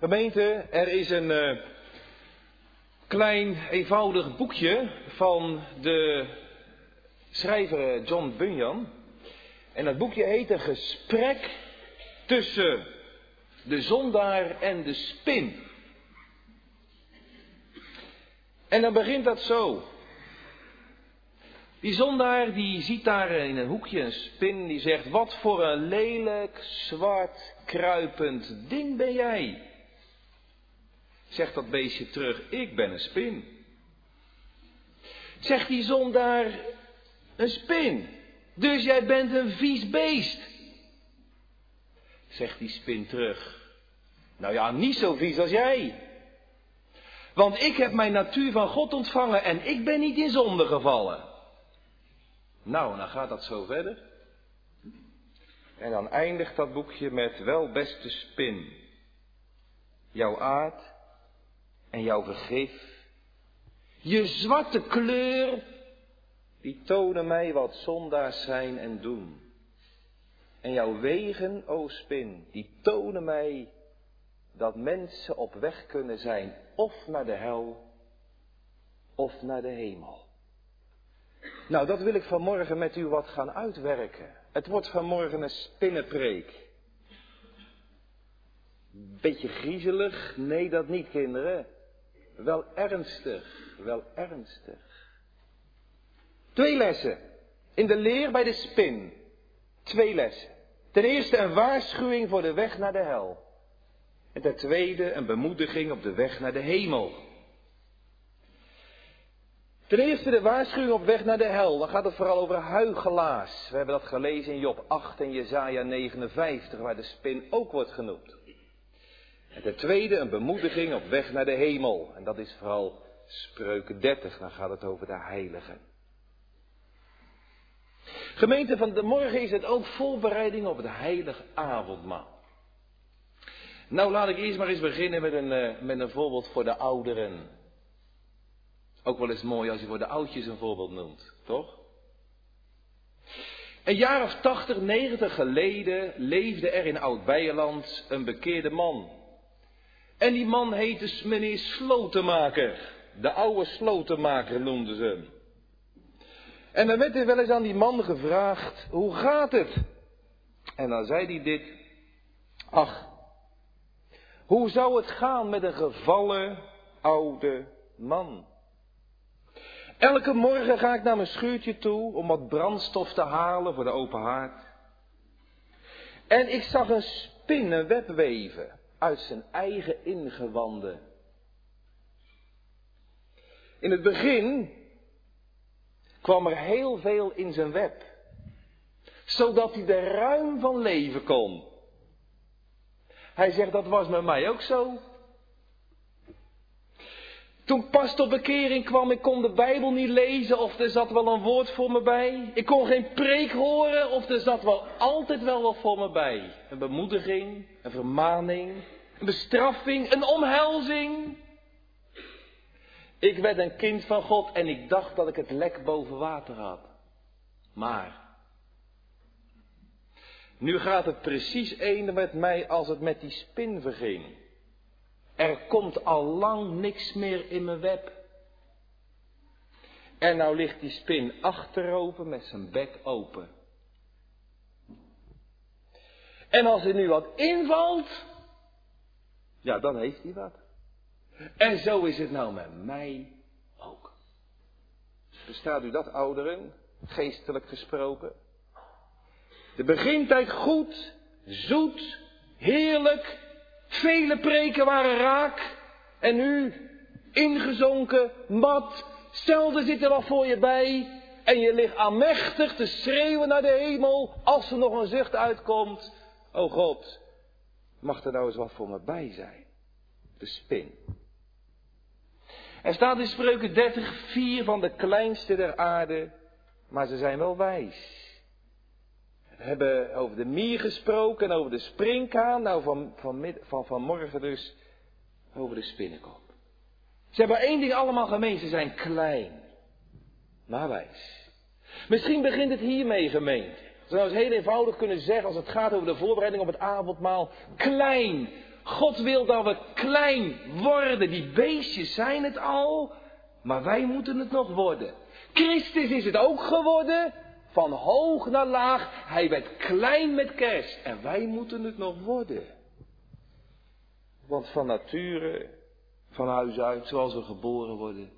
Gemeente, er is een klein eenvoudig boekje van de schrijver John Bunyan. En dat boekje heet Een gesprek tussen de zondaar en de spin. En dan begint dat zo. Die zondaar die ziet daar in een hoekje een spin die zegt: wat voor een lelijk, zwart, kruipend ding ben jij? Zegt dat beestje terug: ik ben een spin. Zegt die zondaar: een spin, dus jij bent een vies beest. Zegt die spin terug: nou ja, niet zo vies als jij. Want ik heb mijn natuur van God ontvangen en ik ben niet in zonde gevallen. Nou, dan gaat dat zo verder. En dan eindigt dat boekje met: wel beste spin, jouw aard en jouw vergif, je zwarte kleur, die tonen mij wat zondaars zijn en doen. En jouw wegen, o spin, die tonen mij dat mensen op weg kunnen zijn, of naar de hel, of naar de hemel. Nou, dat wil ik vanmorgen met u wat gaan uitwerken. Het wordt vanmorgen een spinnenpreek. Beetje griezelig? Nee, dat niet, kinderen. Wel ernstig, wel ernstig. 2 lessen. In de leer bij de spin. 2 lessen. Ten eerste een waarschuwing voor de weg naar de hel. En ten tweede een bemoediging op de weg naar de hemel. Ten eerste de waarschuwing op weg naar de hel. Dan gaat het vooral over huichelaars. We hebben dat gelezen in Job 8 en Jesaja 59, waar de spin ook wordt genoemd. En ten tweede een bemoediging op weg naar de hemel. En dat is vooral Spreuken 30. Dan gaat het over de heiligen. Gemeente, van de morgen is het ook voorbereiding op het heilig avondmaal. Nou, laat ik eerst maar eens beginnen met een voorbeeld voor de ouderen. Ook wel eens mooi als je voor de oudjes een voorbeeld noemt, toch? Een jaar of 80, 90 geleden leefde er in Oud-Beijerland een bekeerde man. En die man heette meneer Slotenmaker. De oude Slotenmaker noemden ze hem. En dan werd er wel eens aan die man gevraagd: hoe gaat het? En dan zei hij dit: ach, hoe zou het gaan met een gevallen oude man? Elke morgen ga ik naar mijn schuurtje toe om wat brandstof te halen voor de open haard. En ik zag een spin een web weven uit zijn eigen ingewanden. In het begin kwam er heel veel in zijn web, zodat hij er ruim van leven kon. Hij zegt: dat was met mij ook zo. Toen pas tot bekering kwam, ik kon de Bijbel niet lezen of er zat wel een woord voor me bij. Ik kon geen preek horen of er zat wel altijd wel wat voor me bij. Een bemoediging, een vermaning, een bestraffing, een omhelzing. Ik werd een kind van God en ik dacht dat ik het lek boven water had. Maar nu gaat het precies eender met mij als het met die spin verging. Er komt al lang niks meer in mijn web. En nou ligt die spin achterover met zijn bek open. En als er nu wat invalt, ja, dan heeft hij wat. En zo is het nou met mij ook. Bestaat u dat, ouderen, geestelijk gesproken? De begintijd goed, zoet, heerlijk. Vele preken waren raak en nu ingezonken, mat, zelden zit er wat voor je bij en je ligt aanmächtig te schreeuwen naar de hemel als er nog een zucht uitkomt. O God, mag er nou eens wat voor me bij zijn? De spin. Er staat in Spreuken 30, 4 van de kleinste der aarde, maar ze zijn wel wijs. We hebben over de mier gesproken en over de springkaan. Nou, vanmorgen dus over de spinnenkop. Ze hebben één ding allemaal gemeen: ze zijn klein, maar wijs. Misschien begint het hiermee, gemeente. Ze zouden het heel eenvoudig kunnen zeggen als het gaat over de voorbereiding op het avondmaal: klein, God wil dat we klein worden. Die beestjes zijn het al, maar wij moeten het nog worden. Christus is het ook geworden, van hoog naar laag. Hij werd klein met Kerst en wij moeten het nog worden. Want van nature, van huis uit, zoals we geboren worden,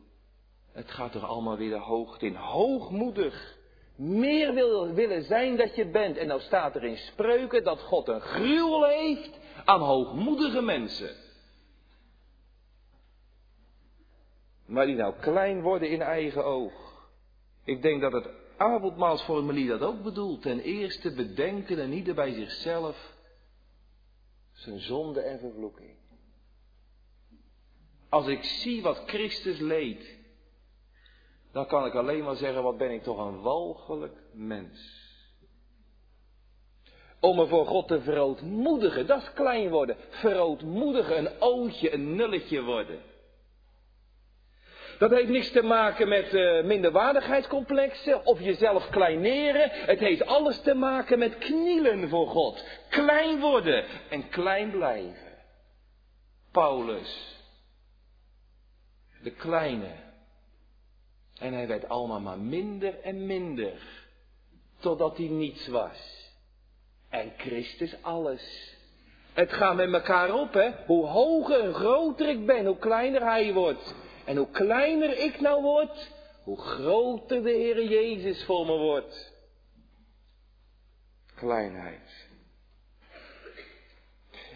het gaat er allemaal weer de hoogte in. Hoogmoedig. Meer willen zijn dat je bent. En nou staat er in Spreuken dat God een gruwel heeft aan hoogmoedige mensen. Maar die nou klein worden in eigen oog. Ik denk dat het avondmaalsformulier dat ook bedoelt. Ten eerste bedenken en ieder bij zichzelf zijn zonde en vervloeking. Als ik zie wat Christus leed, dan kan ik alleen maar zeggen, wat ben ik toch een walgelijk mens. Om me voor God te verootmoedigen, dat is klein worden. Verootmoedigen, een ootje, een nulletje worden. Dat heeft niks te maken met minderwaardigheidscomplexen of jezelf kleineren. Het heeft alles te maken met knielen voor God. Klein worden en klein blijven. Paulus, de kleine. En hij werd allemaal maar minder en minder, totdat hij niets was. En Christus alles. Het gaat met elkaar op, hè. Hoe hoger en groter ik ben, hoe kleiner hij wordt. En hoe kleiner ik nou word, hoe groter de Heer Jezus voor me wordt. Kleinheid.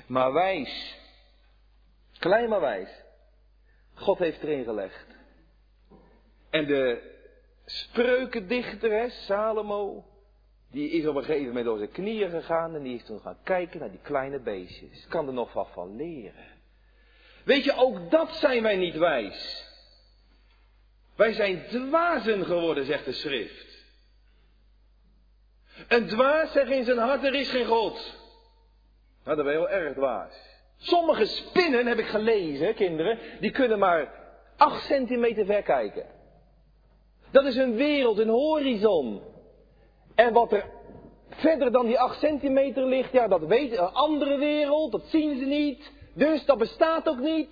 Maar wijs. Klein maar wijs. God heeft erin gelegd. En de spreukendichter, Salomo, die is op een gegeven moment door zijn knieën gegaan en die is toen gaan kijken naar die kleine beestjes. Kan er nog wat van leren. Weet je, ook dat zijn wij niet wijs. Wij zijn dwazen geworden, zegt de schrift. Een dwaas zegt in zijn hart, er is geen God. Nou, dat ben je wel erg dwaas. Sommige spinnen, heb ik gelezen, kinderen, die kunnen maar 8 centimeter ver kijken. Dat is een wereld, een horizon. En wat er verder dan die 8 centimeter ligt, ja, dat weet een andere wereld, dat zien ze niet. Dus dat bestaat ook niet.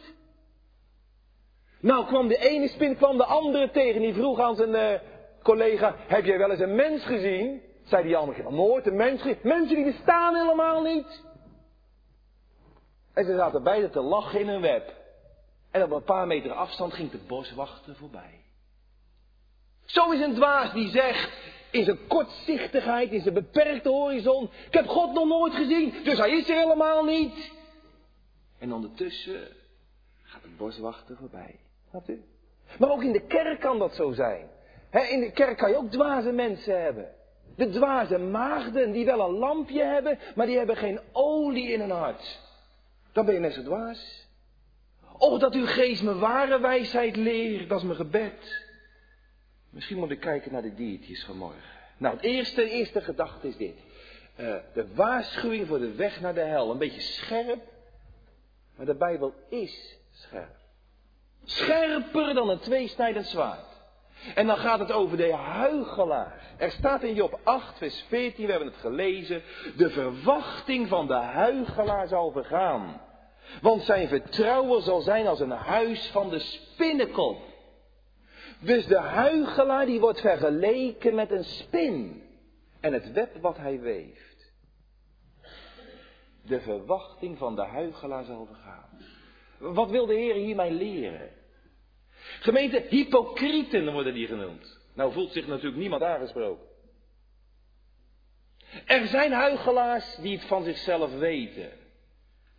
Nou kwam de ene spin, kwam de andere tegen. Die vroeg aan zijn collega, heb jij wel eens een mens gezien? Zei die allemaal, ik heb nooit een mens gezien. Mensen die bestaan helemaal niet. En ze zaten beiden te lachen in hun web. En op een paar meter afstand ging de boswachter voorbij. Zo is een dwaas die zegt, in zijn kortzichtigheid, in zijn beperkte horizon, ik heb God nog nooit gezien, dus hij is er helemaal niet. En ondertussen gaat de boswachter voorbij. Snapt u? Maar ook in de kerk kan dat zo zijn. In de kerk kan je ook dwaze mensen hebben. De dwaze maagden die wel een lampje hebben, maar die hebben geen olie in hun hart. Dan ben je net zo dwaas. Och, dat uw geest me ware wijsheid leert, dat is mijn gebed. Misschien moet ik kijken naar de diertjes vanmorgen. Nou, het eerste gedachte is dit. De waarschuwing voor de weg naar de hel. Een beetje scherp. Maar de Bijbel is scherp. Scherper dan een tweesnijdend zwaard. En dan gaat het over de huichelaar. Er staat in Job 8 vers 14, we hebben het gelezen. De verwachting van de huichelaar zal vergaan. Want zijn vertrouwen zal zijn als een huis van de spinnekop. Dus de huichelaar die wordt vergeleken met een spin. En het web wat hij weeft. De verwachting van de huichelaar zal vergaan. Wat wil de Heer hiermee leren? Gemeente, hypocrieten worden die genoemd. Nou voelt zich natuurlijk niemand aangesproken. Er zijn huichelaars die het van zichzelf weten.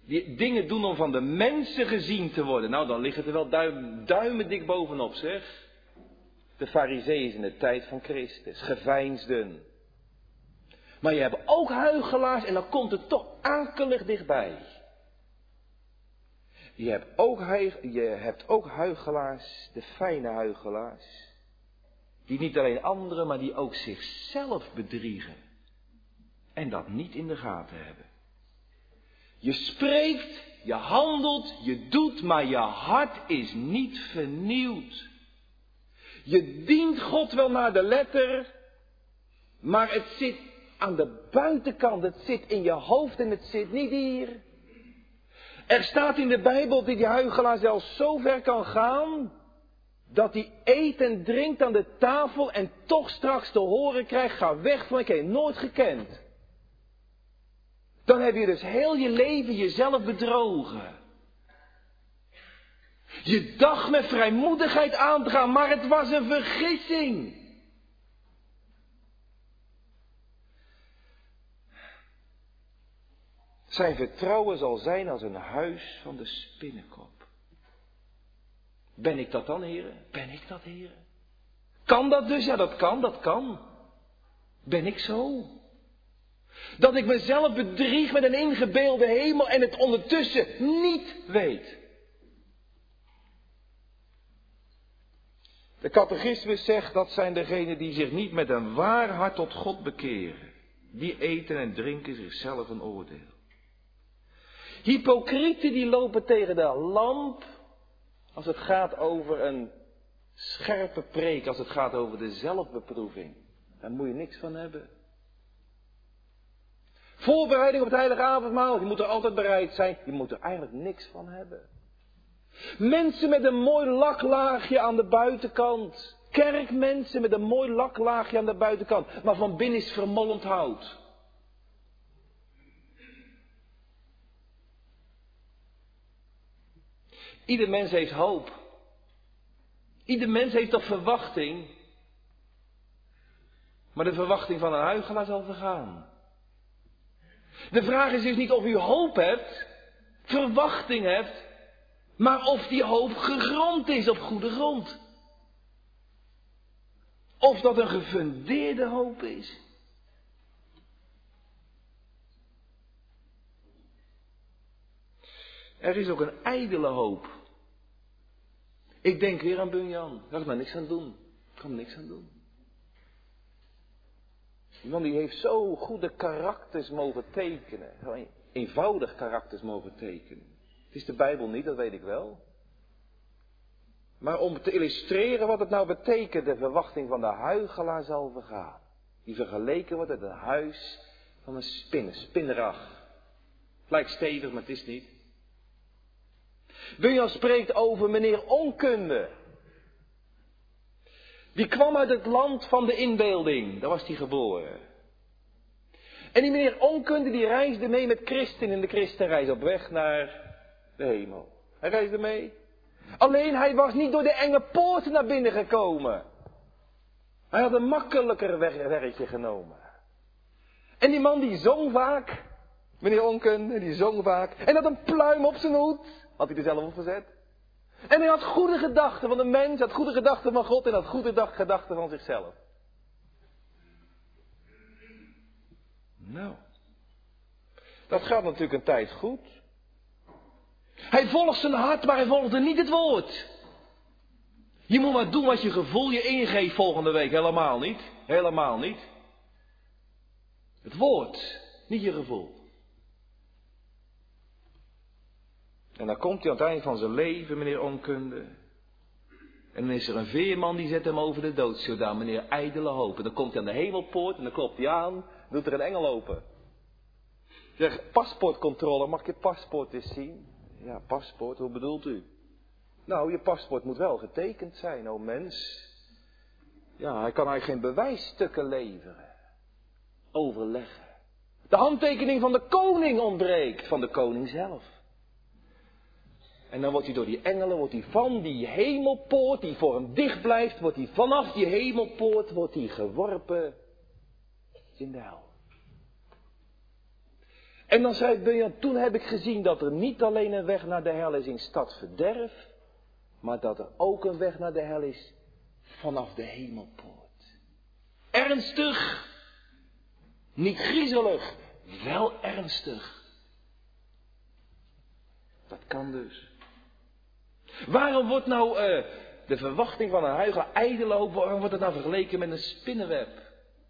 Die dingen doen om van de mensen gezien te worden. Nou, dan liggen er wel duimen dik bovenop, zeg. De farizeeën in de tijd van Christus, geveinsden. Maar je hebt ook huichelaars en dan komt het toch akelig dichtbij. Je hebt ook huichelaars, de fijne huichelaars, die niet alleen anderen, maar die ook zichzelf bedriegen. En dat niet in de gaten hebben. Je spreekt, je handelt, je doet, maar je hart is niet vernieuwd. Je dient God wel naar de letter, maar het zit aan de buitenkant, het zit in je hoofd en het zit niet hier. Er staat in de Bijbel dat die huichelaar zelfs zo ver kan gaan, dat hij eet en drinkt aan de tafel en toch straks te horen krijgt, ga weg van ik heb nooit gekend. Dan heb je dus heel je leven jezelf bedrogen. Je dacht met vrijmoedigheid aan te gaan, maar het was een vergissing. Zijn vertrouwen zal zijn als een huis van de spinnekop. Ben ik dat dan, heren? Ben ik dat, heren? Kan dat dus? Ja, dat kan, dat kan. Ben ik zo? Dat ik mezelf bedrieg met een ingebeelde hemel en het ondertussen niet weet. De catechismus zegt, dat zijn degenen die zich niet met een waar hart tot God bekeren. Die eten en drinken zichzelf een oordeel. Hypocrieten die lopen tegen de lamp als het gaat over een scherpe preek, als het gaat over de zelfbeproeving. Daar moet je niks van hebben. Voorbereiding op het heilige avondmaal, je moet er altijd bereid zijn, je moet er eigenlijk niks van hebben. Mensen met een mooi laklaagje aan de buitenkant, kerkmensen met een mooi laklaagje aan de buitenkant, maar van binnen is vermolmd hout. Ieder mens heeft hoop. Ieder mens heeft toch verwachting. Maar de verwachting van een huichelaar zal vergaan. De vraag is dus niet of u hoop hebt, verwachting hebt, maar of die hoop gegrond is op goede grond. Of dat een gefundeerde hoop is. Er is ook een ijdele hoop. Ik denk weer aan Bunyan. Daar kan ik maar niks aan doen. Ik kan er niks aan doen. Die man die heeft zo goede karakters mogen tekenen. Gewoon eenvoudig karakters mogen tekenen. Het is de Bijbel niet, dat weet ik wel. Maar om te illustreren wat het nou betekent, de verwachting van de huichelaar zal vergaan. Die vergeleken wordt met het huis van een spinnerag. Het lijkt stevig, maar het is niet. Bunyan spreekt over meneer Onkunde. Die kwam uit het land van de inbeelding. Daar was hij geboren. En die meneer Onkunde die reisde mee met Christen in de Christenreis op weg naar de hemel. Hij reisde mee. Alleen hij was niet door de enge poorten naar binnen gekomen. Hij had een makkelijker werkje genomen. En die man die zong vaak. Meneer Onkunde die zong vaak. En had een pluim op zijn hoed. Had hij er zelf op gezet. En hij had goede gedachten van de mens, had goede gedachten van God en had goede gedachten van zichzelf. Nou, dat gaat natuurlijk een tijd goed. Hij volgt zijn hart, maar hij volgde niet het woord. Je moet maar doen wat je gevoel je ingeeft volgende week. Helemaal niet. Helemaal niet. Het woord, niet je gevoel. En dan komt hij aan het eind van zijn leven, meneer Onkunde. En dan is er een veerman die zet hem over de doodszodaan, meneer ijdele hoop. En dan komt hij aan de hemelpoort en dan klopt hij aan, doet er een engel open. Zeg, paspoortcontrole, mag ik je paspoort eens zien? Ja, paspoort, hoe bedoelt u? Nou, je paspoort moet wel getekend zijn, o mens. Ja, hij kan eigenlijk geen bewijsstukken leveren. Overleggen. De handtekening van de koning ontbreekt, van de koning zelf. En dan wordt hij door die engelen, wordt hij van die hemelpoort, die voor hem dicht blijft, wordt hij vanaf die hemelpoort, wordt hij geworpen in de hel. En dan zei Bunyan, toen heb ik gezien dat er niet alleen een weg naar de hel is in stad verderf, maar dat er ook een weg naar de hel is vanaf de hemelpoort. Ernstig, niet griezelig, wel ernstig. Dat kan dus. Waarom wordt nou de verwachting van een huichelaar ijdele hoop, waarom wordt het nou vergeleken met een spinnenweb?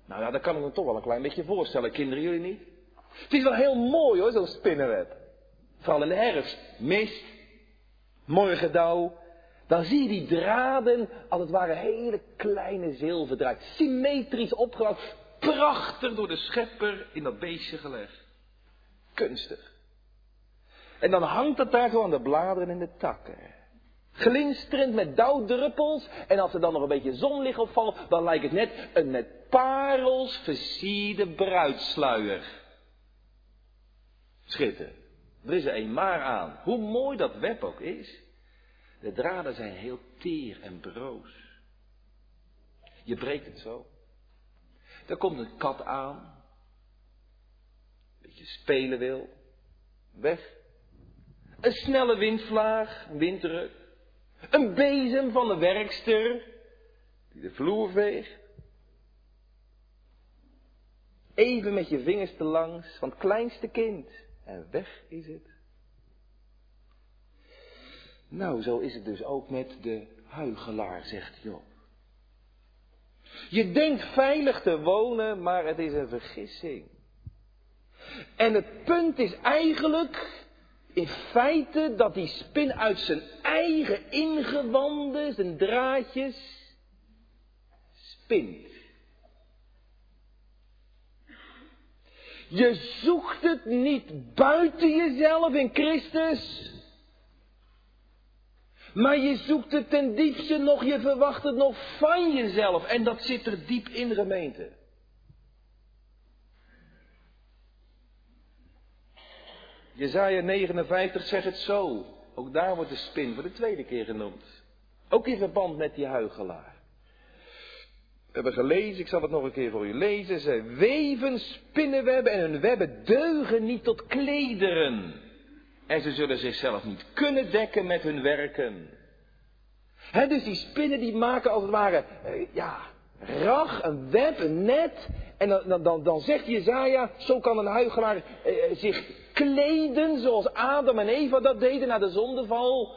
Nou ja, dat kan ik me toch wel een klein beetje voorstellen, kinderen, jullie niet? Het is wel heel mooi hoor, zo'n spinnenweb. Vooral in de herfst, mist, morgendauw. Dan zie je die draden, als het ware hele kleine zilverdraad, symmetrisch opgelegd, prachtig door de schepper in dat beestje gelegd. Kunstig. En dan hangt het daar zo aan de bladeren en de takken. Glinsterend met dauwdruppels. En als er dan nog een beetje zonlicht opvalt, dan lijkt het net een met parels versierde bruidssluier. Schitter. Er is er een maar aan. Hoe mooi dat web ook is. De draden zijn heel teer en broos. Je breekt het zo. Daar komt een kat aan. Een beetje spelen wil. Weg. Een snelle windvlaag, een winddruk. Een bezem van de werkster die de vloer veegt. Even met je vingers te langs van het kleinste kind. En weg is het. Nou, zo is het dus ook met de huichelaar, zegt Job. Je denkt veilig te wonen, maar het is een vergissing. En het punt is eigenlijk in feite dat die spin uit zijn eigen ingewanden, zijn draadjes, spint. Je zoekt het niet buiten jezelf in Christus, maar je zoekt het ten diepste nog, je verwacht het nog van jezelf. En dat zit er diep in, gemeente. Jesaja 59 zegt het zo. Ook daar wordt de spin voor de tweede keer genoemd. Ook in verband met die huichelaar. We hebben gelezen, ik zal het nog een keer voor u lezen. Ze weven spinnenwebben en hun webben deugen niet tot klederen. En ze zullen zichzelf niet kunnen dekken met hun werken. He, dus die spinnen die maken als het ware, rag, een web, een net. En dan zegt Jesaja, zo kan een huichelaar zich kleden zoals Adam en Eva dat deden na de zondeval.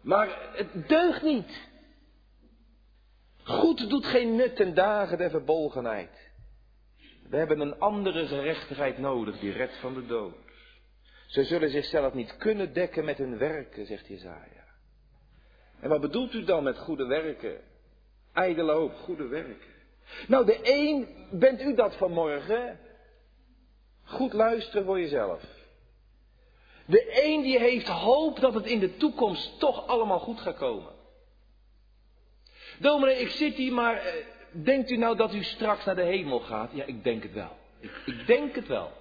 Maar het deugt niet. Goed doet geen nut ten dagen der verbolgenheid. We hebben een andere gerechtigheid nodig die redt van de dood. Ze zullen zichzelf niet kunnen dekken met hun werken, zegt Jesaja. En wat bedoelt u dan met goede werken? Ijdele hoop, goede werken. Nou, de een, bent u dat vanmorgen? Goed luisteren voor jezelf. De een die heeft hoop dat het in de toekomst toch allemaal goed gaat komen. Dominee, ik zit hier, maar denkt u nou dat u straks naar de hemel gaat? Ja, ik denk het wel. Ik denk het wel.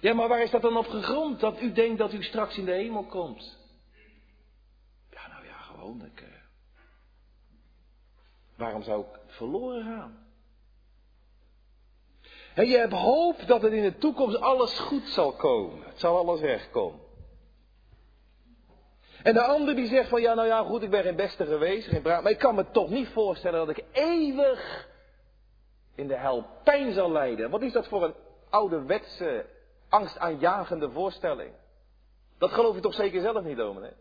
Ja, maar waar is dat dan op gegrond? Dat u denkt dat u straks in de hemel komt? Ja, nou ja, gewoon. Waarom zou ik verloren gaan? En je hebt hoop dat het in de toekomst alles goed zal komen. Het zal alles recht komen. En de ander die zegt van, ja nou ja goed, ik ben geen beste geweest, geen braaf, maar ik kan me toch niet voorstellen dat ik eeuwig in de hel pijn zal lijden. Wat is dat voor een ouderwetse, angstaanjagende voorstelling? Dat geloof je toch zeker zelf niet, dominee?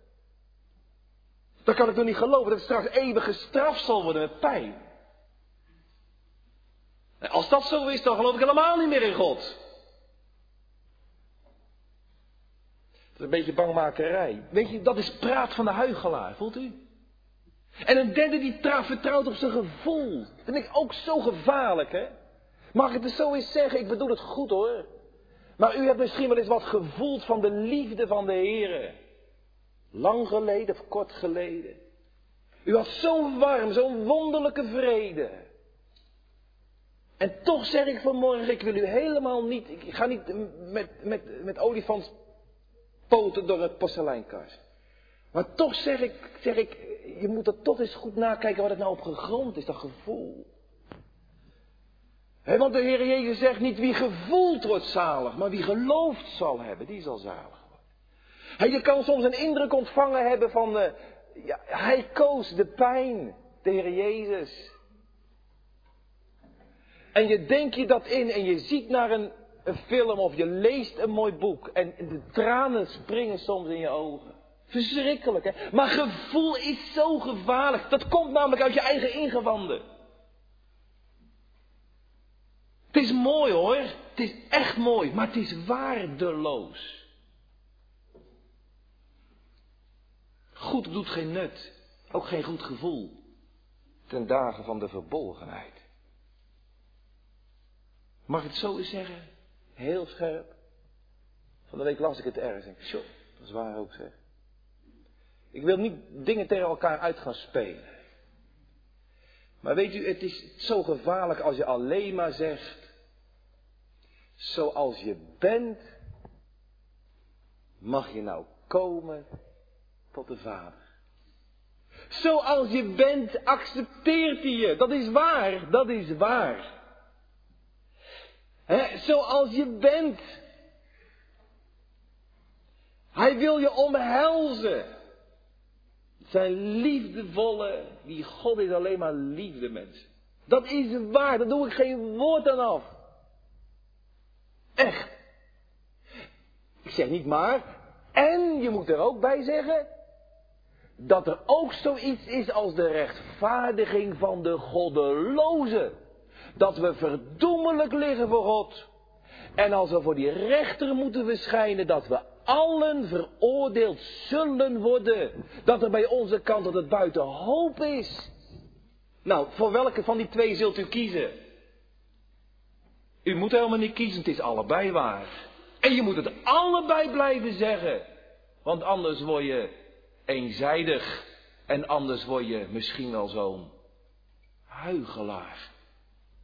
Dat kan ik toch niet geloven, dat ik straks eeuwig gestraft zal worden met pijn. En als dat zo is, dan geloof ik helemaal niet meer in God. Dat is een beetje bangmakerij. Weet je, dat is praat van de huichelaar, voelt u? En een derde die vertrouwt op zijn gevoel. Dat vind ik ook zo gevaarlijk, hè? Mag ik het zo eens zeggen? Ik bedoel het goed, hoor. Maar u hebt misschien wel eens wat gevoeld van de liefde van de Heere. Lang geleden of kort geleden. U had zo'n warm, zo'n wonderlijke vrede. En toch zeg ik vanmorgen, ik wil u helemaal niet, ik ga niet met olifants poten door het porseleinkast. Maar toch zeg ik, je moet er toch eens goed nakijken wat het nou op gegrond is, dat gevoel. Want de Heer Jezus zegt niet wie gevoeld wordt zalig, maar wie geloofd zal hebben, die zal zalig worden. Je kan soms een indruk ontvangen hebben van, hij koos de pijn, de Heer Jezus. En je denkt je dat in en je ziet naar een film of je leest een mooi boek en de tranen springen soms in je ogen. Verschrikkelijk, hè? Maar gevoel is zo gevaarlijk. Dat komt namelijk uit je eigen ingewanden. Het is mooi, hoor. Het is echt mooi, maar het is waardeloos. Goed doet geen nut, ook geen goed gevoel ten dagen van de verbolgenheid. Mag ik het zo eens zeggen? Heel scherp. Van de week las ik het ergens en ik denk, dat is waar ook zeg. Ik wil niet dingen tegen elkaar uit gaan spelen. Maar weet u, het is zo gevaarlijk als je alleen maar zegt, zoals je bent, mag je nou komen tot de Vader. Zoals je bent, accepteert hij je. Dat is waar, dat is waar. He, zoals je bent. Hij wil je omhelzen. Zijn liefdevolle, die God is alleen maar liefde, mensen. Dat is waar, daar doe ik geen woord aan af. Echt. Ik zeg niet maar. En je moet er ook bij zeggen, dat er ook zoiets is als de rechtvaardiging van de goddelozen. Dat we verdoemelijk liggen voor God. En als we voor die rechter moeten verschijnen, dat we allen veroordeeld zullen worden. Dat er bij onze kant dat het buiten hoop is. Nou, voor welke van die twee zult u kiezen? U moet helemaal niet kiezen, het is allebei waar. En je moet het allebei blijven zeggen. Want anders word je eenzijdig. En anders word je misschien wel zo'n huichelaar.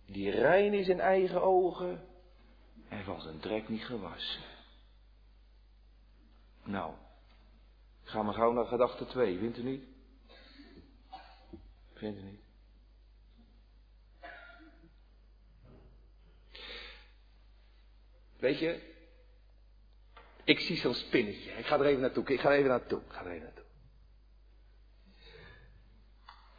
Die rein is in eigen ogen en van zijn trek niet gewassen. Nou, gaan we gauw naar gedachte 2, vindt u niet? Vindt u niet? Weet je, ik zie zo'n spinnetje. Ik ga er even naartoe.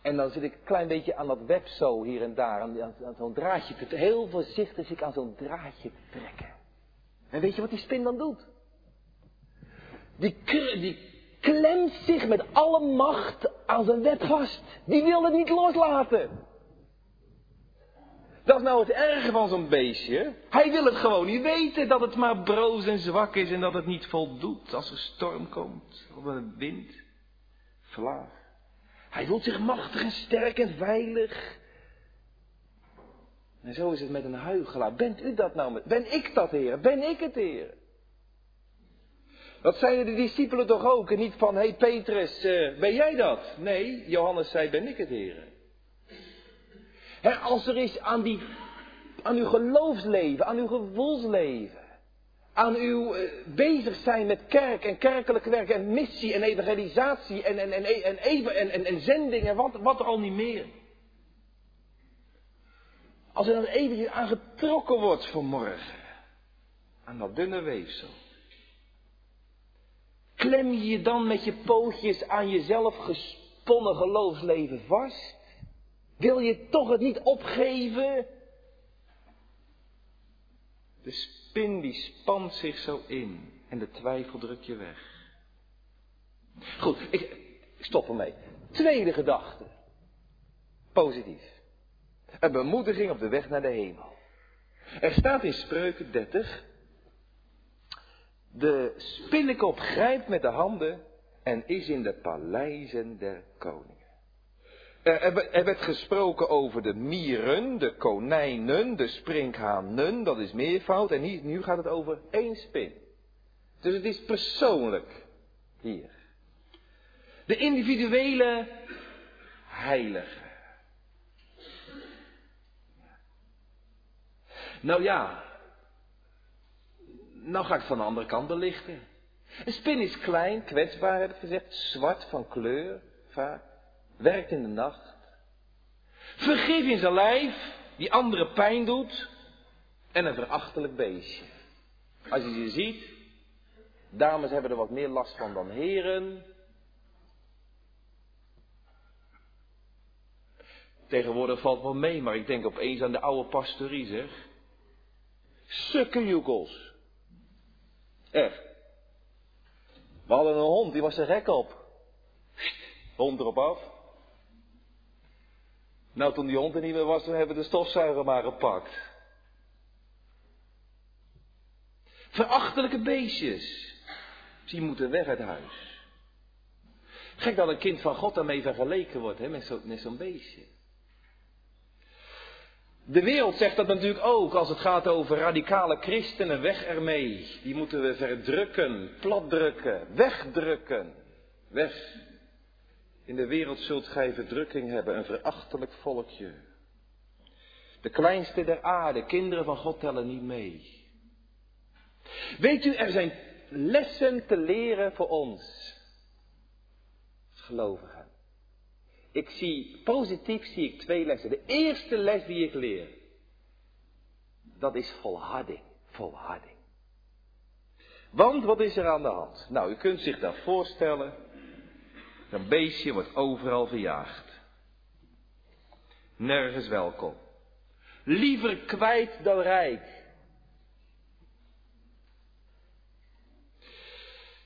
En dan zit ik een klein beetje aan dat web zo hier en daar. Aan zo'n draadje. Heel voorzichtig zit ik aan zo'n draadje te trekken. En weet je wat die spin dan doet? Die klemt zich met alle macht aan zijn web vast. Die wil het niet loslaten. Dat is nou het erge van zo'n beestje. Hij wil het gewoon niet weten dat het maar broos en zwak is en dat het niet voldoet als er storm komt of een wind. Vlaag. Hij voelt zich machtig en sterk en veilig. En zo is het met een huichelaar. Bent u dat nou? Ben ik dat, Heer? Ben ik het, Heer? Dat zeiden de discipelen toch ook? En niet van, hey Petrus, ben jij dat? Nee, Johannes zei, ben ik het, Heer? He, als er is aan uw geloofsleven, aan uw gevoelsleven, aan uw bezig zijn met kerk en kerkelijk werk en missie en evangelisatie en zending en wat er al niet meer. Als er dan eventjes aangetrokken wordt vanmorgen, aan dat dunne weefsel, klem je je dan met je pootjes aan jezelf gesponnen geloofsleven vast? Wil je toch het niet opgeven? De spin die spant zich zo in. En de twijfel drukt je weg. Goed, ik stop ermee. Tweede gedachte. Positief. Een bemoediging op de weg naar de hemel. Er staat in Spreuken 30. De spinnekop grijpt met de handen en is in de paleizen der koningen. Er werd gesproken over de mieren, de konijnen, de sprinkhanen, dat is meervoud. En hier, nu gaat het over één spin. Dus het is persoonlijk hier. De individuele heilige. Nou ja, nou ga ik van de andere kant belichten. Een spin is klein, kwetsbaar heb ik gezegd, zwart van kleur vaak. Werkt in de nacht. Vergif in zijn lijf. Die andere pijn doet. En een verachtelijk beestje. Als je ze ziet. Dames hebben er wat meer last van dan heren. Tegenwoordig valt wel mee. Maar ik denk opeens aan de oude pastorie zeg. Sukkerjoekels. Echt. We hadden een hond. Die was er gek op. Hond erop af. Nou, toen die hond er niet meer was, toen hebben we de stofzuiger maar gepakt. Verachtelijke beestjes. Die moeten weg uit huis. Gek dat een kind van God daarmee vergeleken wordt, hè, met zo'n beestje. De wereld zegt dat natuurlijk ook als het gaat over radicale christenen. Weg ermee. Die moeten we verdrukken, platdrukken, wegdrukken. Weg. In de wereld zult gij verdrukking hebben, een verachtelijk volkje. De kleinste der aarde, kinderen van God tellen niet mee. Weet u, er zijn lessen te leren voor ons. Gelovigen. Positief zie ik twee lessen. De eerste les die ik leer, dat is volharding. Volharding. Want wat is er aan de hand? Nou, u kunt zich dat voorstellen. Een beestje wordt overal verjaagd. Nergens welkom. Liever kwijt dan rijk.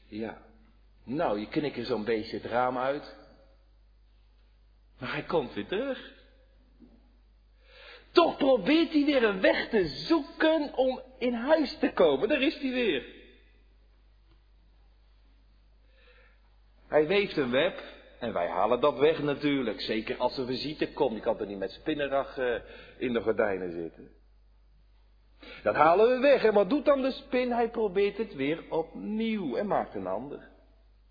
Ja. Nou, je knikt er zo'n beestje het raam uit. Maar hij komt weer terug. Toch probeert hij weer een weg te zoeken om in huis te komen. Daar is hij weer. Hij weeft een web. En wij halen dat weg natuurlijk. Zeker als er visite komt. Je kan er niet met spinnenrag in de gordijnen zitten. Dat halen we weg. En wat doet dan de spin? Hij probeert het weer opnieuw. En maakt een ander.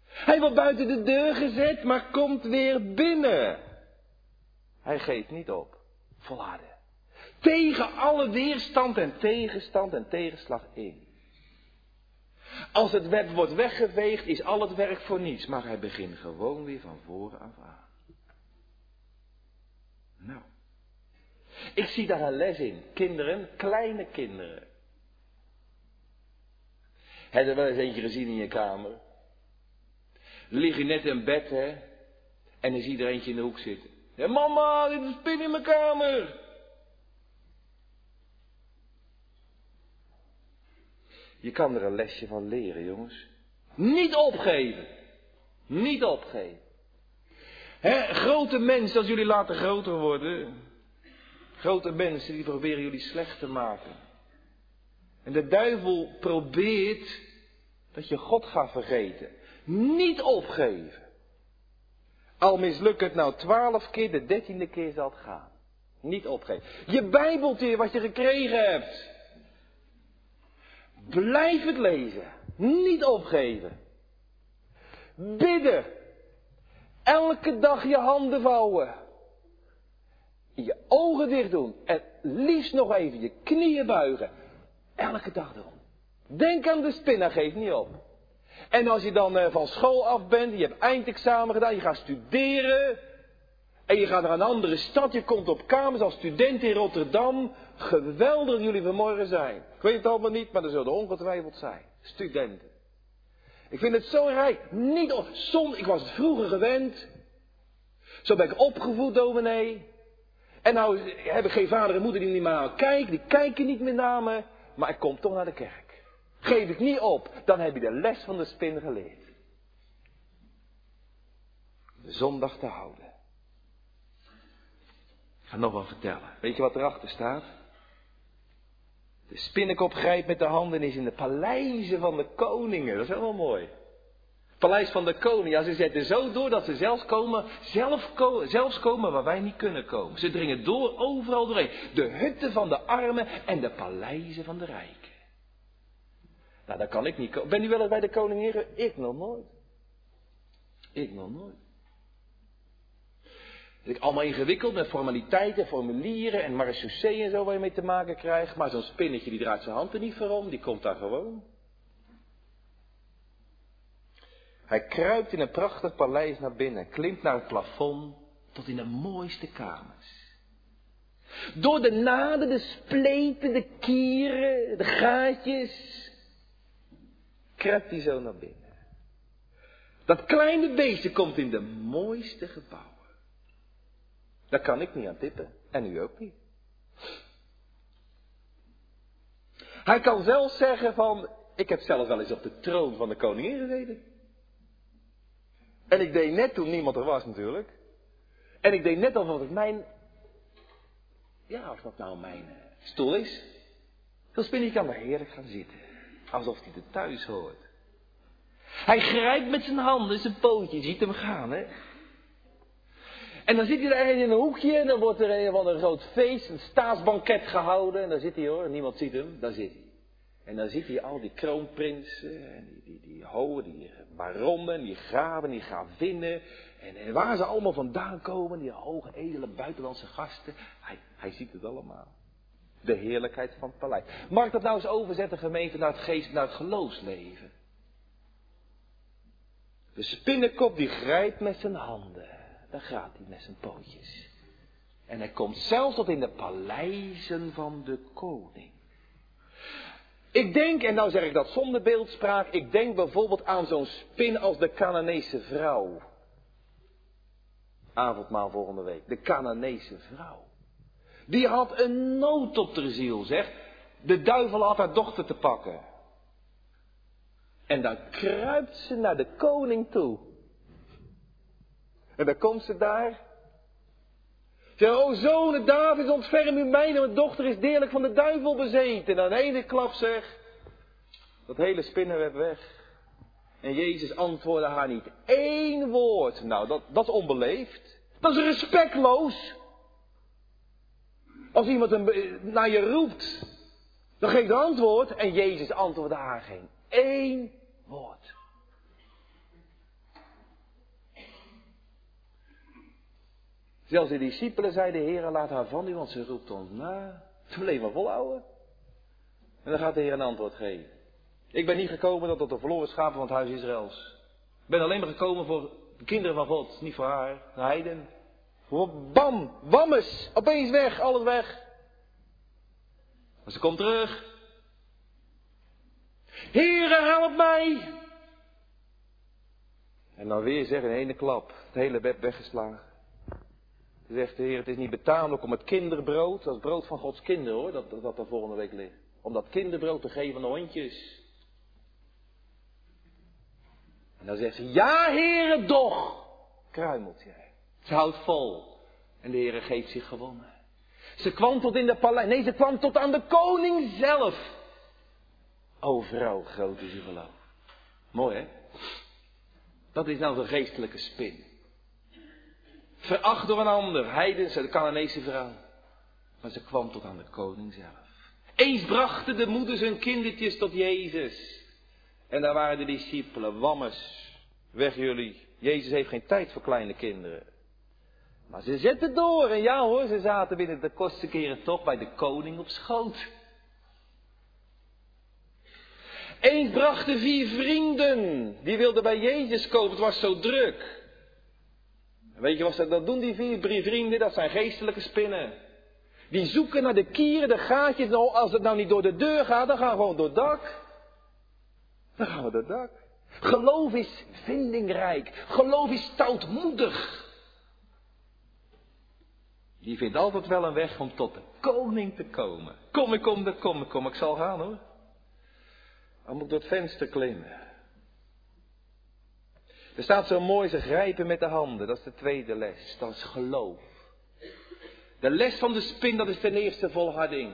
Hij wordt buiten de deur gezet, maar komt weer binnen. Hij geeft niet op. Volharden. Tegen alle weerstand en tegenstand en tegenslag in. Als het web wordt weggeveegd, is al het werk voor niets. Maar hij begint gewoon weer van voren af aan. Nou. Ik zie daar een les in. Kinderen, kleine kinderen. Heb je er wel eens eentje gezien in je kamer? Lig je net in bed, hè? En dan zie je er eentje in de hoek zitten. Ja, mama, dit is een spin in mijn kamer. Je kan er een lesje van leren, jongens. Niet opgeven. Niet opgeven. Hè, grote mensen, als jullie later groter worden. Grote mensen, die proberen jullie slecht te maken. En de duivel probeert dat je God gaat vergeten. Niet opgeven. Al mislukt het nou 12 keer, de 13e keer zal het gaan. Niet opgeven. Je bijbelt weer wat je gekregen hebt. Blijf het lezen. Niet opgeven. Bidden. Elke dag je handen vouwen. Je ogen dicht doen. En liefst nog even je knieën buigen. Elke dag doen. Denk aan de spin, hij geeft niet op. En als je dan van school af bent, je hebt eindexamen gedaan, je gaat studeren. En je gaat naar een andere stad, je komt op kamers als student in Rotterdam. Geweldig dat jullie vanmorgen zijn. Ik weet het allemaal niet, maar er zullen ongetwijfeld zijn. Studenten. Ik vind het zo rijk. Niet op soms, ik was het vroeger gewend. Zo ben ik opgevoed, dominee. En nou heb ik geen vader en moeder die niet meer aan kijken. Die kijken niet meer naar me. Maar ik kom toch naar de kerk. Geef ik niet op, dan heb je de les van de spin geleerd. De zondag te houden. Ik ga nog wel vertellen. Weet je wat erachter staat? De spinnekop grijpt met de handen en is in de paleizen van de koningen. Dat is helemaal mooi. Paleis van de koning. Ja, ze zetten zo door dat ze zelfs komen waar wij niet kunnen komen. Ze dringen door, overal doorheen. De hutten van de armen en de paleizen van de rijken. Nou, daar kan ik niet komen. Ben u wel eens bij de koningin? Ik nog nooit. Het is allemaal ingewikkeld met formaliteiten, formulieren en marechaussee en zo waar je mee te maken krijgt. Maar zo'n spinnetje die draait zijn hand er niet voor om, die komt daar gewoon. Hij kruipt in een prachtig paleis naar binnen, klimt naar het plafond tot in de mooiste kamers. Door de naden, de spleten, de kieren, de gaatjes. Kruipt hij zo naar binnen. Dat kleine beestje komt in de mooiste gebouwen. Daar kan ik niet aan tippen. En u ook niet. Hij kan zelf zeggen van... Ik heb zelf wel eens op de troon van de koningin gezeten. En ik deed net toen niemand er was natuurlijk. En ik deed net alsof het mijn... Ja, of dat nou mijn stoel is. Zo'n spinnetje kan er heerlijk gaan zitten. Alsof hij er thuis hoort. Hij grijpt met zijn handen, zijn pootje, je ziet hem gaan, hè. En dan zit hij er in een hoekje en dan wordt er een van een groot feest, een staatsbanket gehouden. En daar zit hij hoor, niemand ziet hem, daar zit hij. En dan ziet hij al die kroonprinsen, en die hoen, die baronnen, die graven, die gravinnen. En waar ze allemaal vandaan komen, die hoge, edele, buitenlandse gasten. Hij ziet het allemaal. De heerlijkheid van het paleis. Mag ik dat nou eens overzetten, gemeente, naar het geest, naar het geloofsleven? De spinnenkop die grijpt met zijn handen. Daar gaat hij met zijn pootjes. En hij komt zelfs tot in de paleizen van de koning. Ik denk, en nou zeg ik dat zonder beeldspraak, ik denk bijvoorbeeld aan zo'n spin als de Canaanese vrouw. Avondmaal volgende week. De Canaanese vrouw. Die had een nood op de ziel, zeg. De duivel had haar dochter te pakken. En dan kruipt ze naar de koning toe. En dan komt ze daar. Zeg, o zonen David, ontferm u mij, mijn dochter is deerlijk van de duivel bezeten. En aan de ene klap zeg, dat hele spinnenweb weg. En Jezus antwoordde haar niet één woord. Nou, dat is onbeleefd. Dat is respectloos. Als iemand naar je roept, dan geef je antwoord. En Jezus antwoordde haar geen één woord. Zelfs de discipelen zeiden, Heere, laat haar van u, want ze roept ons na. Toen bleef maar volhouden. En dan gaat de Heer een antwoord geven. Ik ben niet gekomen dat tot de verloren schapen van het huis Israëls. Ik ben alleen maar gekomen voor de kinderen van God, niet voor haar, de heiden. Bam, wammes, opeens weg, alles weg. Maar ze komt terug. Heere, help mij. En dan weer zeg in één klap, het hele web weggeslagen. Ze zegt de Heer, het is niet betamelijk om het kinderbrood, dat is brood van Gods kinderen hoor, dat er volgende week ligt. Om dat kinderbrood te geven aan de hondjes. En dan zegt ze, ja Heere, doch, kruimelt jij. Ze houdt vol. En de Heere geeft zich gewonnen. Ze kwam tot in de paleis, nee ze kwam tot aan de koning zelf. O vrouw, groot is uw geloof. Mooi hè? Dat is nou de geestelijke spin. Veracht door een ander, heidense, de Canaanese vrouw. Maar ze kwam tot aan de koning zelf. Eens brachten de moeders hun kindertjes tot Jezus. En daar waren de discipelen, wammers, weg jullie. Jezus heeft geen tijd voor kleine kinderen. Maar ze zetten door en ja hoor, ze zaten binnen de kortste keren toch bij de koning op schoot. Eens brachten 4 vrienden, die wilden bij Jezus komen, het was zo druk. Weet je wat dat doen, die 4 vrienden? Dat zijn geestelijke spinnen. Die zoeken naar de kieren, de gaatjes. Nou, als het nou niet door de deur gaat, dan gaan we gewoon door het dak. Dan gaan we door het dak. Geloof is vindingrijk. Geloof is stoutmoedig. Die vindt altijd wel een weg om tot de koning te komen. Kom ik, ik zal gaan hoor. Dan moet ik door het venster klimmen. Er staat zo mooi, ze grijpen met de handen. Dat is de tweede les. Dat is geloof. De les van de spin, dat is ten eerste volharding.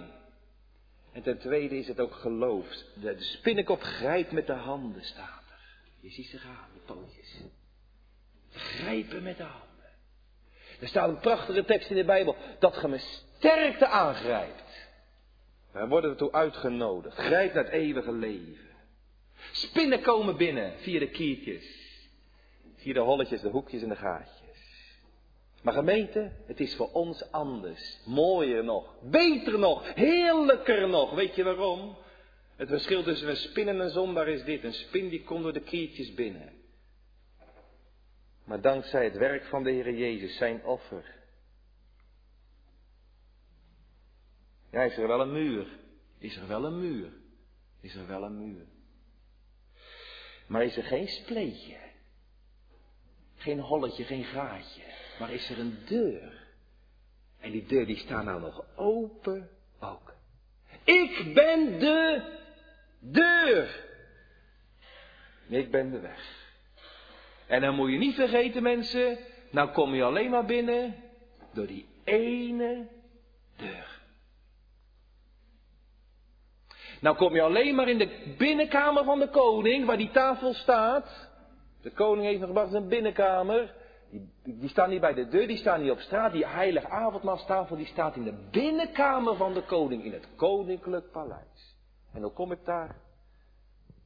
En ten tweede is het ook geloof. De spinnenkop grijpt met de handen, staat er. Je ziet ze gaan, de pootjes. Grijpen met de handen. Er staat een prachtige tekst in de Bijbel. Dat je me sterkte aangrijpt. Daar worden we toe uitgenodigd. Grijp naar het eeuwige leven. Spinnen komen binnen via de kiertjes. Hier de holletjes, de hoekjes en de gaatjes. Maar gemeente, het is voor ons anders. Mooier nog. Beter nog. Heerlijker nog. Weet je waarom? Het verschil tussen een spin en een zondaar is dit. Een spin die komt door de kiertjes binnen. Maar dankzij het werk van de Heer Jezus, zijn offer. Ja, is er wel een muur. Is er wel een muur. Is er wel een muur. Maar is er geen spleetje. Geen holletje, geen gaatje. Maar is er een deur. En die deur die staat nou nog open ook. Ik ben de deur. Ik ben de weg. En dan moet je niet vergeten mensen. Nou kom je alleen maar binnen. Door die ene deur. Nou kom je alleen maar in de binnenkamer van de koning. Waar die tafel staat. De koning heeft nog gebracht een binnenkamer. Die staan niet bij de deur, die staan niet op straat. Die heilige avondmaalstafel, die staat in de binnenkamer van de koning, in het koninklijk paleis. En hoe kom ik daar?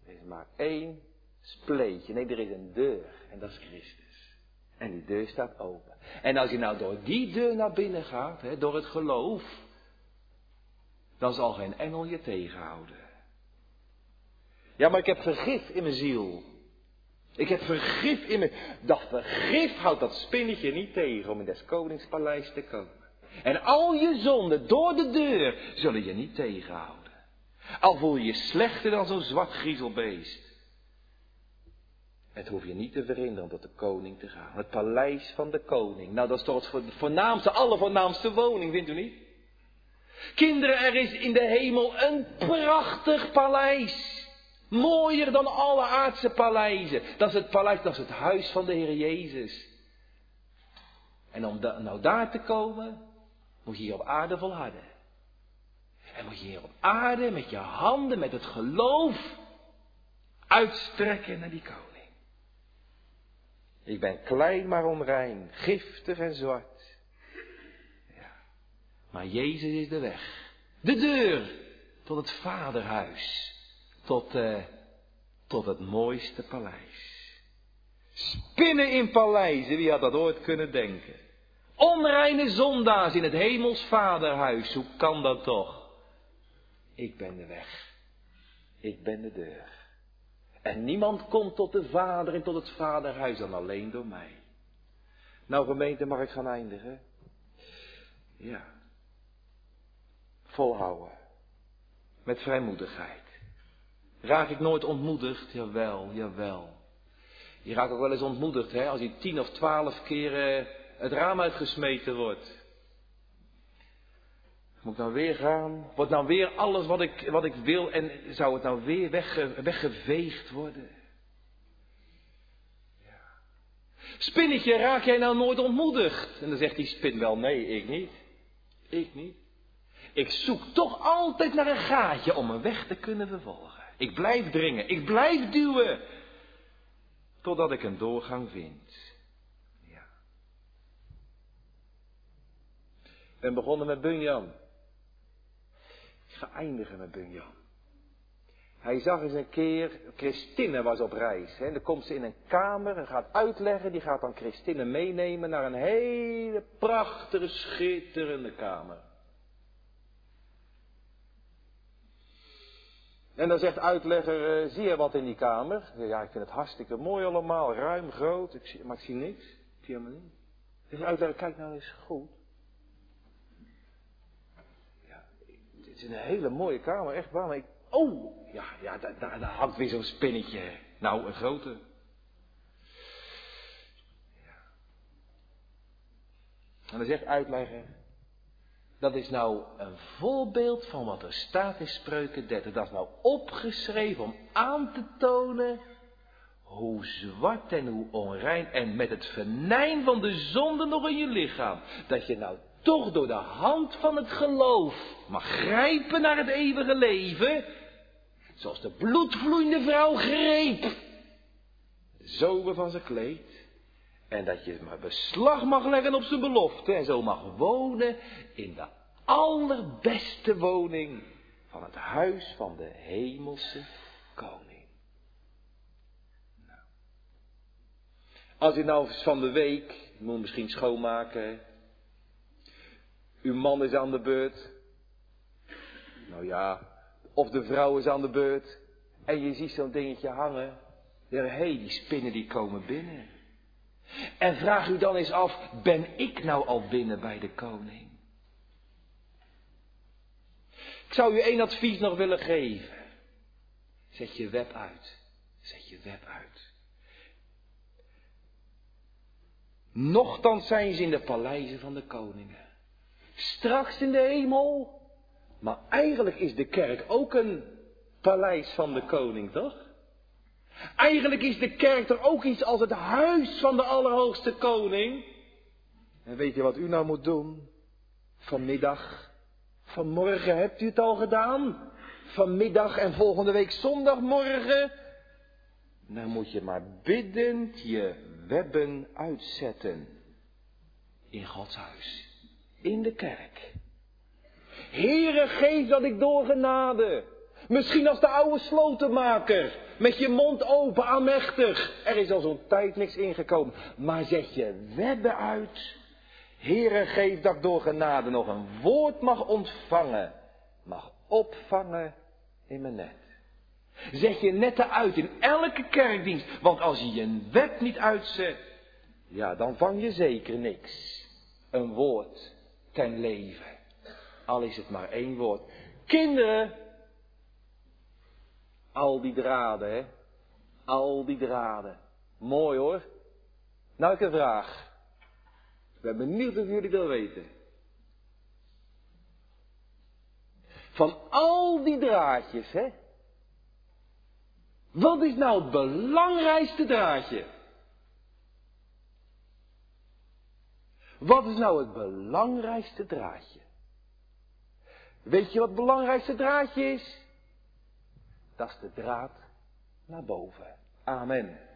Er is maar één spleetje. Nee, er is een deur. En dat is Christus. En die deur staat open. En als je nou door die deur naar binnen gaat, hè, door het geloof, dan zal geen engel je tegenhouden. Ja, maar ik heb vergif in mijn ziel. Ik heb vergif in me. Dat vergif houdt dat spinnetje niet tegen om in des koningspaleis te komen. En al je zonden door de deur zullen je niet tegenhouden. Al voel je je slechter dan zo'n zwart griezelbeest. Het hoef je niet te verhinderen om tot de koning te gaan. Het paleis van de koning. Nou, dat is toch het voornaamste, allervoornaamste woning, vindt u niet? Kinderen, er is in de hemel een prachtig paleis. Mooier dan alle aardse paleizen. Dat is het paleis, dat is het huis van de Heer Jezus. En om nou daar te komen, moet je hier op aarde volharden. En moet je hier op aarde met je handen, met het geloof, uitstrekken naar die koning. Ik ben klein maar onrein, giftig en zwart. Ja. Maar Jezus is de weg. De deur tot het vaderhuis. Tot het mooiste paleis. Spinnen in paleizen, wie had dat ooit kunnen denken? Onreine zondaars in het hemels vaderhuis, hoe kan dat toch? Ik ben de weg. Ik ben de deur. En niemand komt tot de vader en tot het vaderhuis dan alleen door mij. Nou gemeente, mag ik gaan eindigen? Ja. Volhouden. Met vrijmoedigheid. Raak ik nooit ontmoedigd? Jawel, jawel. Je raakt ook wel eens ontmoedigd, hè? Als je 10 of 12 keer het raam uitgesmeten wordt. Moet ik nou weer gaan? Wordt nou weer alles wat ik wil en zou het nou weer weggeveegd worden? Ja. Spinnetje, raak jij nou nooit ontmoedigd? En dan zegt die spin wel, nee, ik niet. Ik niet. Ik zoek toch altijd naar een gaatje om een weg te kunnen vervolgen. Ik blijf dringen, ik blijf duwen, totdat ik een doorgang vind. Ja. Ik ben begonnen met Bunyan. Ik ga eindigen met Bunyan. Hij zag eens een keer, Christine was op reis. Hè? Dan komt ze in een kamer en gaat uitleggen, die gaat dan Christine meenemen naar een hele prachtige, schitterende kamer. En dan zegt uitlegger, zie je wat in die kamer? Ja, ik vind het hartstikke mooi allemaal, ruim, groot, maar ik zie niks. Ik zie helemaal niks. Dus uitlegger, kijk nou eens goed. Ja, het is een hele mooie kamer, echt waar. Maar ja, daar hangt weer zo'n spinnetje. Nou, een grote. Ja. En dan zegt uitlegger, dat is nou een voorbeeld van wat er staat in Spreuken 30. Dat is nou opgeschreven om aan te tonen hoe zwart en hoe onrein en met het venijn van de zonde nog in je lichaam. Dat je nou toch door de hand van het geloof mag grijpen naar het eeuwige leven. Zoals de bloedvloeiende vrouw greep. De zomer van zijn kleed. En dat je maar beslag mag leggen op zijn belofte. En zo mag wonen in de allerbeste woning van het huis van de hemelse koning. Nou. Als u nou van de week, u moet misschien schoonmaken. Uw man is aan de beurt. Nou ja, of de vrouw is aan de beurt. En je ziet zo'n dingetje hangen. Ja, hé, die spinnen die komen binnen. En vraag u dan eens af, ben ik nou al binnen bij de koning? Ik zou u 1 advies nog willen geven. Zet je web uit. Zet je web uit. Nochtans zijn ze in de paleizen van de koningen. Straks in de hemel. Maar eigenlijk is de kerk ook een paleis van de koning, toch? Eigenlijk is de kerk er ook iets als het huis van de Allerhoogste Koning. En weet je wat u nou moet doen? Vanmiddag, vanmorgen hebt u het al gedaan. Vanmiddag en volgende week zondagmorgen. Dan moet je maar biddend je webben uitzetten in Gods huis, in de kerk. Heere, geef dat ik door genade, misschien als de oude slotenmaker, met je mond open, aanmächtig. Er is al zo'n tijd niks ingekomen, maar zet je webben uit. Heere, geef dat ik door genade nog een woord mag ontvangen, mag opvangen in mijn net. Zet je netten uit in elke kerkdienst, want als je je web niet uitzet, ja, dan vang je zeker niks. Een woord ten leven, al is het maar één woord. Kinderen, al die draden, hè, al die draden. Mooi hoor. Nou, ik heb een vraag. Ik ben benieuwd of jullie dat weten. Van al die draadjes, hè. Wat is nou het belangrijkste draadje? Wat is nou het belangrijkste draadje? Weet je wat het belangrijkste draadje is? Dat is de draad naar boven. Amen.